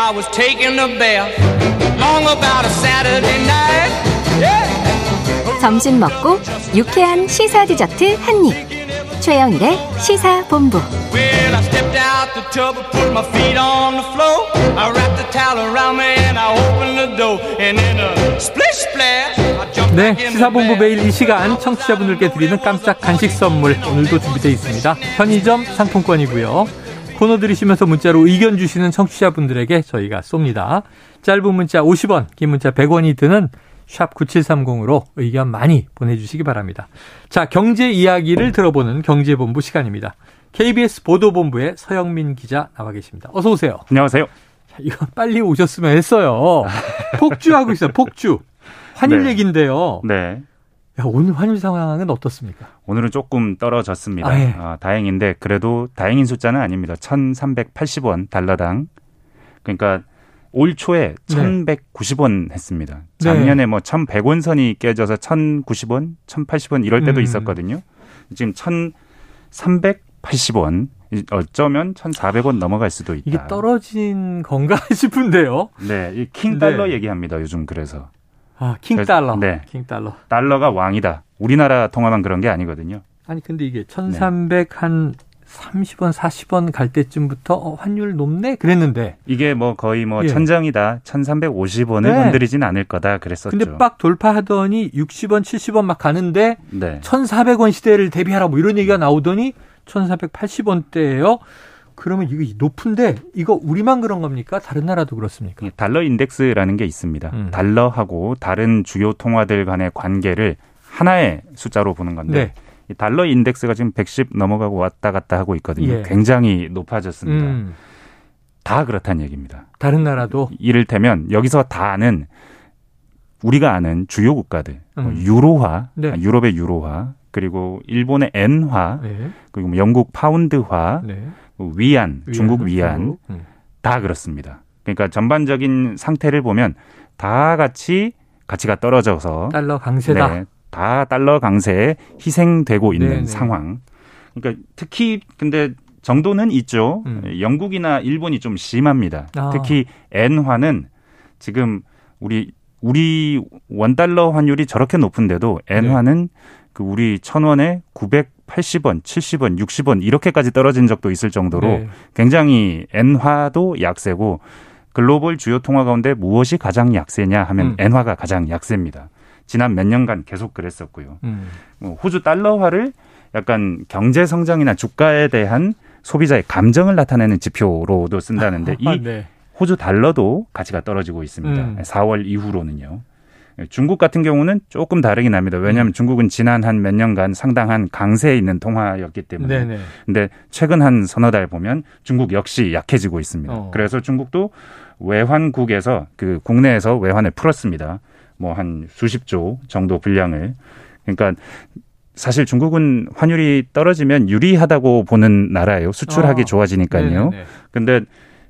I was taking a bath long about a Saturday night. Yeah. 점심 먹고 유쾌한 시사 디저트 한 입. 최영일의 시사 본부. Well, I stepped out the tub and put my feet on the floor. I wrapped the towel around me and I opened the door and in a splish splash. 네, 시사본부 매일 이 시간 청취자분들께 드리는 깜짝 간식 선물 오늘도 준비되어 있습니다. 편의점 상품권이고요. 코너 들으시면서 문자로 의견 주시는 청취자분들에게 저희가 쏩니다. 짧은 문자 50원, 긴 문자 100원이 드는 샵 9730으로 의견 많이 보내주시기 바랍니다. 자, 경제 이야기를 들어보는 경제본부 시간입니다. KBS 보도본부의 서영민 기자 나와 계십니다. 어서 오세요. 안녕하세요. 자, 이거 빨리 오셨으면 했어요. 폭주하고 있어요. 폭주. 환율 얘기인데요. 네. 야, 오늘 환율 상황은 어떻습니까? 오늘은 조금 떨어졌습니다. 아, 예. 다행인데 그래도 다행인 숫자는 아닙니다. 1,380원 달러당. 그러니까 올 초에 1,190원 했습니다. 작년에 뭐 1,100원 선이 깨져서 1,090원, 1,080원 이럴 때도 있었거든요. 지금 1,380원. 어쩌면 1,400원 넘어갈 수도 있다. 이게 떨어진 건가 싶은데요. 네. 이 킹달러 얘기합니다. 요즘 그래서. 아, 킹달러. 네. 킹달러. 달러가 왕이다. 우리나라 통화만 그런 게 아니거든요. 아니, 근데 이게 1,330원, 40원 갈 때쯤부터 환율 높네? 그랬는데. 이게 뭐 거의 뭐 천장이다. 1,350원을 건드리진 않을 거다. 그랬었죠. 근데 빡 돌파하더니 60원, 70원 막 가는데 1,400원 시대를 대비하라 뭐 이런 얘기가 나오더니 1,480원대예요. 그러면 이거 높은데 이거 우리만 그런 겁니까? 다른 나라도 그렇습니까? 달러 인덱스라는 게 있습니다. 달러하고 다른 주요 통화들 간의 관계를 하나의 숫자로 보는 건데 이 달러 인덱스가 지금 110 넘어가고 왔다 갔다 하고 있거든요. 예. 굉장히 높아졌습니다. 다 그렇다는 얘기입니다. 다른 나라도? 이를테면 여기서 다는 우리가 아는 주요 국가들. 유로화, 유럽의 유로화, 그리고 일본의 엔화, 그리고 영국 파운드화, 위안, 중국 위안 다 그렇습니다. 그러니까 전반적인 상태를 보면 다 같이 가치가 떨어져서 달러 강세다. 네, 다 달러 강세에 희생되고 있는 상황. 그러니까 특히 근데 정도는 있죠. 영국이나 일본이 좀 심합니다. 아. 특히 엔화는 지금 우리 원달러 환율이 저렇게 높은데도 엔화는 그 우리 1,000원에 980원, 70원, 60원 이렇게까지 떨어진 적도 있을 정도로 굉장히 엔화도 약세고 글로벌 주요 통화 가운데 무엇이 가장 약세냐 하면 엔화가 가장 약세입니다. 지난 몇 년간 계속 그랬었고요. 호주 달러화를 약간 경제 성장이나 주가에 대한 소비자의 감정을 나타내는 지표로도 쓴다는데 이 호주 달러도 가치가 떨어지고 있습니다. 4월 이후로는요. 중국 같은 경우는 조금 다르긴 합니다. 왜냐하면 중국은 지난 한 몇 년간 상당한 강세에 있는 통화였기 때문에. 그런데 최근 한 서너 달 보면 중국 역시 약해지고 있습니다. 그래서 중국도 외환국에서 그 국내에서 외환을 풀었습니다. 뭐 한 수십 조 정도 분량을. 그러니까 사실 중국은 환율이 떨어지면 유리하다고 보는 나라예요. 수출하기 좋아지니까요. 그런데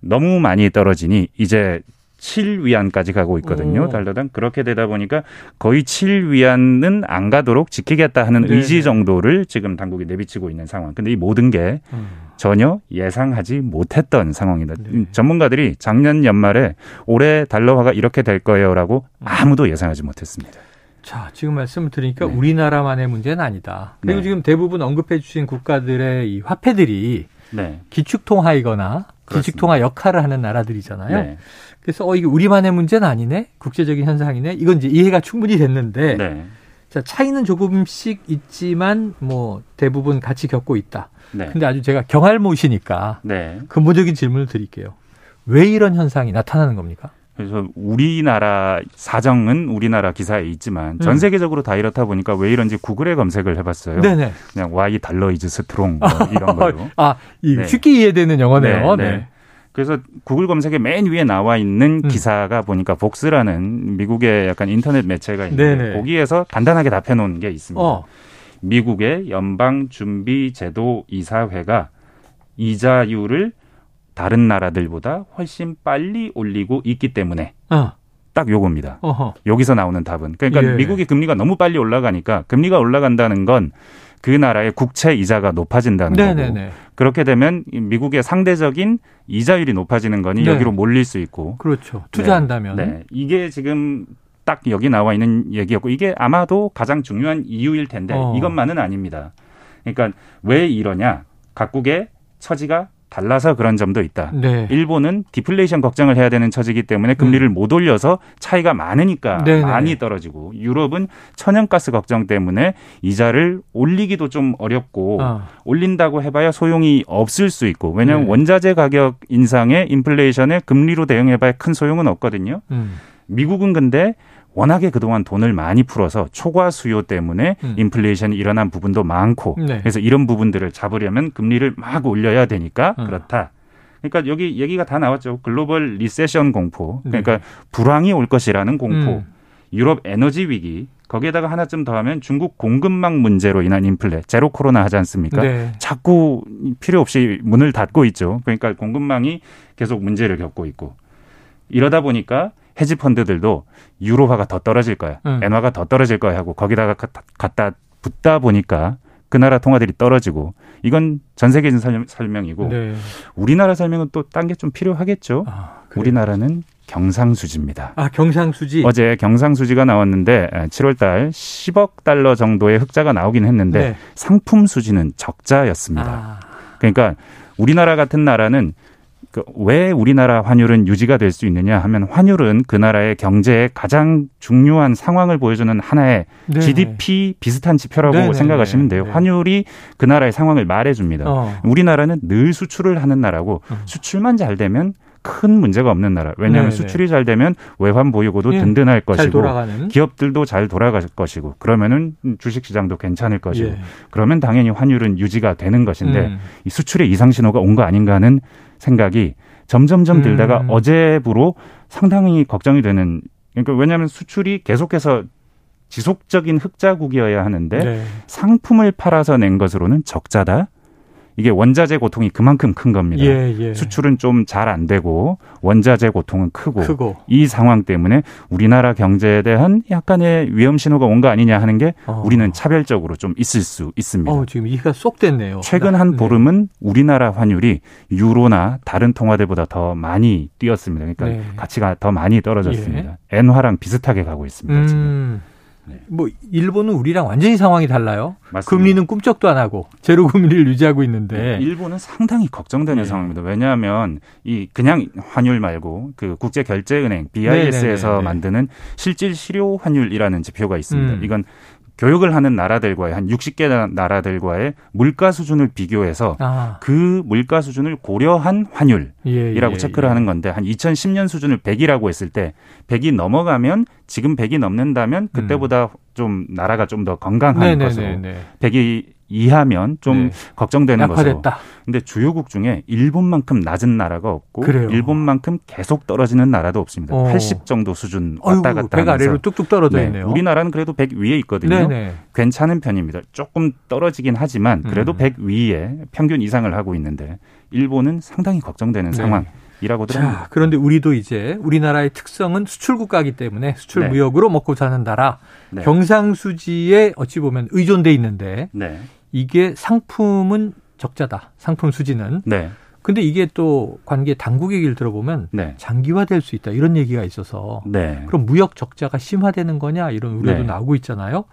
너무 많이 떨어지니 이제 7위안까지 가고 있거든요. 달러당. 그렇게 되다 보니까 거의 7위안은 안 가도록 지키겠다 하는 의지 정도를 지금 당국이 내비치고 있는 상황. 근데 이 모든 게 전혀 예상하지 못했던 상황이다. 전문가들이 작년 연말에 올해 달러화가 이렇게 될 거예요라고 아무도 예상하지 못했습니다. 자, 지금 말씀을 드리니까 우리나라만의 문제는 아니다. 그리고 지금 대부분 언급해 주신 국가들의 이 화폐들이 기축통화이거나 기축통화 역할을 하는 나라들이잖아요. 그래서 이게 우리만의 문제는 아니네, 국제적인 현상이네. 이건 이제 이해가 충분히 됐는데, 자, 차이는 조금씩 있지만 뭐 대부분 같이 겪고 있다. 근데 아주 제가 경알못이니까 근본적인 질문을 드릴게요. 왜 이런 현상이 나타나는 겁니까? 그래서 우리나라 사정은 우리나라 기사에 있지만 전 세계적으로 다 이렇다 보니까 왜 이런지 구글에 검색을 해봤어요. 그냥 why 달러 is strong 뭐 이런 거요. 아, 쉽게 이해되는 영어네요. 그래서 구글 검색에 맨 위에 나와 있는 기사가 보니까 복스라는 미국의 약간 인터넷 매체가 있는데 거기에서 간단하게 답해놓은 게 있습니다. 미국의 연방준비제도 이사회가 이자율을 다른 나라들보다 훨씬 빨리 올리고 있기 때문에 딱 요겁니다. 여기서 나오는 답은. 그러니까 미국의 금리가 너무 빨리 올라가니까 금리가 올라간다는 건 그 나라의 국채 이자가 높아진다는 거고 그렇게 되면 미국의 상대적인 이자율이 높아지는 거니 여기로 몰릴 수 있고. 그렇죠. 투자한다면. 네. 이게 지금 딱 여기 나와 있는 얘기였고 이게 아마도 가장 중요한 이유일 텐데 이것만은 아닙니다. 그러니까 왜 이러냐. 각국의 처지가 달라서 그런 점도 있다. 네. 일본은 디플레이션 걱정을 해야 되는 처지이기 때문에 금리를 못 올려서 차이가 많으니까 많이 떨어지고 유럽은 천연가스 걱정 때문에 이자를 올리기도 좀 어렵고 올린다고 해봐야 소용이 없을 수 있고 왜냐하면 원자재 가격 인상에 인플레이션에 금리로 대응해봐야 큰 소용은 없거든요. 미국은 근데 워낙에 그동안 돈을 많이 풀어서 초과 수요 때문에 인플레이션이 일어난 부분도 많고 그래서 이런 부분들을 잡으려면 금리를 막 올려야 되니까 그렇다. 그러니까 여기 얘기가 다 나왔죠. 글로벌 리세션 공포. 그러니까 불황이 올 것이라는 공포. 유럽 에너지 위기. 거기에다가 하나쯤 더하면 중국 공급망 문제로 인한 인플레. 제로 코로나 하지 않습니까? 네. 자꾸 필요 없이 문을 닫고 있죠. 그러니까 공급망이 계속 문제를 겪고 있고. 이러다 보니까 헤지펀드들도 유로화가 더 떨어질 거야. 엔화가 더 떨어질 거야 하고 거기다가 갖다 붙다 보니까 그 나라 통화들이 떨어지고 이건 전 세계적인 설명이고 우리나라 설명은 또 딴 게 좀 필요하겠죠. 아, 우리나라는 경상수지입니다. 아, 경상수지. 어제 경상수지가 나왔는데 7월 달 10억 달러 정도의 흑자가 나오긴 했는데 상품 수지는 적자였습니다. 그러니까 우리나라 같은 나라는 왜 우리나라 환율은 유지가 될 수 있느냐 하면 환율은 그 나라의 경제의 가장 중요한 상황을 보여주는 하나의 GDP 비슷한 지표라고 생각하시면 돼요. 환율이 그 나라의 상황을 말해줍니다. 우리나라는 늘 수출을 하는 나라고 수출만 잘 되면 큰 문제가 없는 나라. 왜냐하면 수출이 잘 되면 외환 보유고도 든든할 것이고 기업들도 잘 돌아갈 것이고 그러면은 주식시장도 괜찮을 것이고 그러면 당연히 환율은 유지가 되는 것인데 이 수출의 이상신호가 온 거 아닌가 하는 생각이 점점점 들다가 어제부로 상당히 걱정이 되는. 그러니까 왜냐하면 수출이 계속해서 지속적인 흑자국이어야 하는데 상품을 팔아서 낸 것으로는 적자다. 이게 원자재 고통이 그만큼 큰 겁니다. 수출은 좀 잘 안 되고 원자재 고통은 크고 이 상황 때문에 우리나라 경제에 대한 약간의 위험 신호가 온 거 아니냐 하는 게 우리는 차별적으로 좀 있을 수 있습니다. 지금 이해가 쏙 됐네요. 최근 한 보름은 우리나라 환율이 유로나 다른 통화들보다 더 많이 뛰었습니다. 그러니까 가치가 더 많이 떨어졌습니다. 엔화랑 비슷하게 가고 있습니다. 지금. 뭐 일본은 우리랑 완전히 상황이 달라요. 맞습니다. 금리는 꿈쩍도 안 하고 제로 금리를 유지하고 있는데 일본은 상당히 걱정되는 상황입니다. 왜냐하면 이 그냥 환율 말고 그 국제 결제 은행 BIS에서 만드는 실질 실효 환율이라는 지표가 있습니다. 이건 교역을 하는 나라들과의 한 60개 나라들과의 물가 수준을 비교해서 그 물가 수준을 고려한 환율이라고 체크를 하는 건데 한 2010년 수준을 100이라고 했을 때 100이 넘어가면 지금 100이 넘는다면 그때보다 좀 나라가 좀 더 건강한 것으로 100이 이하면 좀 걱정되는 것으로. 근데 주요국 중에 일본만큼 낮은 나라가 없고 일본만큼 계속 떨어지는 나라도 없습니다. 80 정도 수준 왔다 갔다 하면서. 100 아래로 뚝뚝 떨어져 있네요. 우리나라는 그래도 100 위에 있거든요. 괜찮은 편입니다. 조금 떨어지긴 하지만 그래도 100 위에 평균 이상을 하고 있는데 일본은 상당히 걱정되는 상황. 이라고들 합니다. 그런데 우리도 이제 우리나라의 특성은 수출국가이기 때문에 수출 무역으로 먹고 사는 나라. 경상수지에 어찌 보면 의존돼 있는데 이게 상품은 적자다. 상품 수지는. 근데 이게 또 관계 당국의 얘기를 들어보면 장기화될 수 있다. 이런 얘기가 있어서 그럼 무역 적자가 심화되는 거냐 이런 우려도 나오고 있잖아요.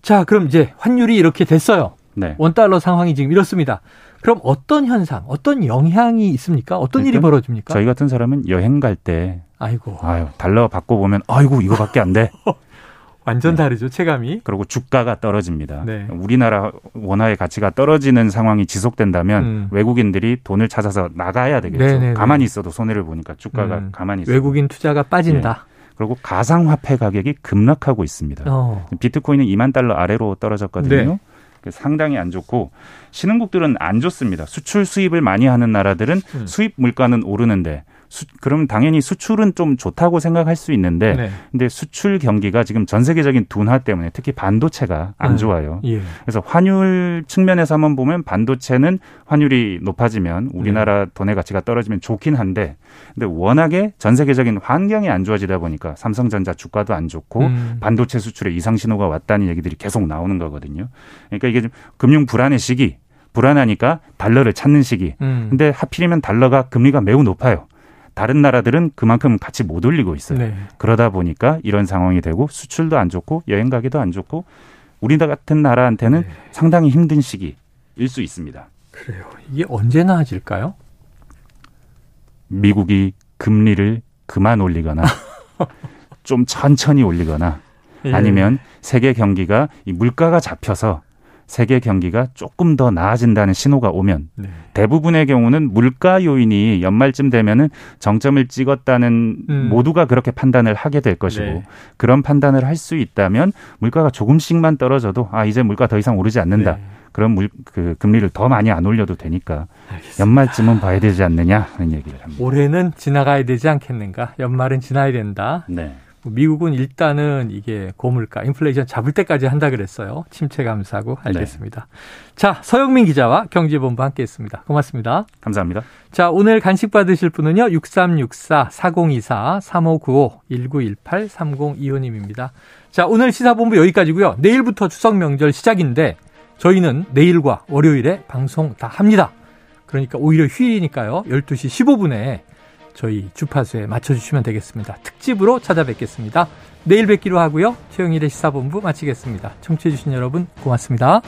자, 그럼 이제 환율이 이렇게 됐어요. 원달러 상황이 지금 이렇습니다. 그럼 어떤 현상, 어떤 영향이 있습니까? 어떤 일이 벌어집니까? 저희 같은 사람은 여행 갈 때 달러 받고 보면 아이고 이거밖에 안 돼. 완전 다르죠, 체감이. 그리고 주가가 떨어집니다. 우리나라 원화의 가치가 떨어지는 상황이 지속된다면 외국인들이 돈을 찾아서 나가야 되겠죠. 가만히 있어도 손해를 보니까 주가가 가만히 있어요. 외국인 투자가 빠진다. 그리고 가상화폐 가격이 급락하고 있습니다. 비트코인은 2만 달러 아래로 떨어졌거든요. 상당히 안 좋고 신흥국들은 안 좋습니다. 수출 수입을 많이 하는 나라들은 수입 물가는 오르는데 그럼 당연히 수출은 좀 좋다고 생각할 수 있는데 네. 근데 수출 경기가 지금 전 세계적인 둔화 때문에 특히 반도체가 안 좋아요. 예. 그래서 환율 측면에서 한번 보면 반도체는 환율이 높아지면 우리나라 돈의 가치가 떨어지면 좋긴 한데 근데 워낙에 전 세계적인 환경이 안 좋아지다 보니까 삼성전자 주가도 안 좋고 반도체 수출에 이상 신호가 왔다는 얘기들이 계속 나오는 거거든요. 그러니까 이게 좀 금융 불안의 시기, 불안하니까 달러를 찾는 시기. 근데 하필이면 달러가 금리가 매우 높아요. 다른 나라들은 그만큼 같이 못 올리고 있어요. 네. 그러다 보니까 이런 상황이 되고 수출도 안 좋고 여행 가기도 안 좋고 우리 같은 나라한테는 네. 상당히 힘든 시기일 수 있습니다. 그래요. 이게 언제 나아질까요? 미국이 금리를 그만 올리거나 좀 천천히 올리거나 예. 아니면 세계 경기가 이 물가가 잡혀서 세계 경기가 조금 더 나아진다는 신호가 오면 네. 대부분의 경우는 물가 요인이 연말쯤 되면은 정점을 찍었다는 모두가 그렇게 판단을 하게 될 것이고 네. 그런 판단을 할 수 있다면 물가가 조금씩만 떨어져도 아 이제 물가 더 이상 오르지 않는다. 네. 그럼 금리를 더 많이 안 올려도 되니까 알겠습니다. 연말쯤은 봐야 되지 않느냐 하는 얘기를 합니다. 올해는 지나가야 되지 않겠는가. 연말은 지나야 된다. 네. 미국은 일단은 이게 고물가, 인플레이션 잡을 때까지 한다 그랬어요. 침체 감사하고 알겠습니다. 네. 자, 서영민 기자와 경제본부 함께했습니다. 고맙습니다. 감사합니다. 자, 오늘 간식 받으실 분은요. 6364-4024-3595-1918-3025님입니다. 자, 오늘 시사본부 여기까지고요. 내일부터 추석 명절 시작인데 저희는 내일과 월요일에 방송 다 합니다. 그러니까 오히려 휴일이니까요. 12시 15분에 저희 주파수에 맞춰주시면 되겠습니다. 특집으로 찾아뵙겠습니다. 내일 뵙기로 하고요. 최영일의 시사본부 마치겠습니다. 청취해주신 여러분 고맙습니다.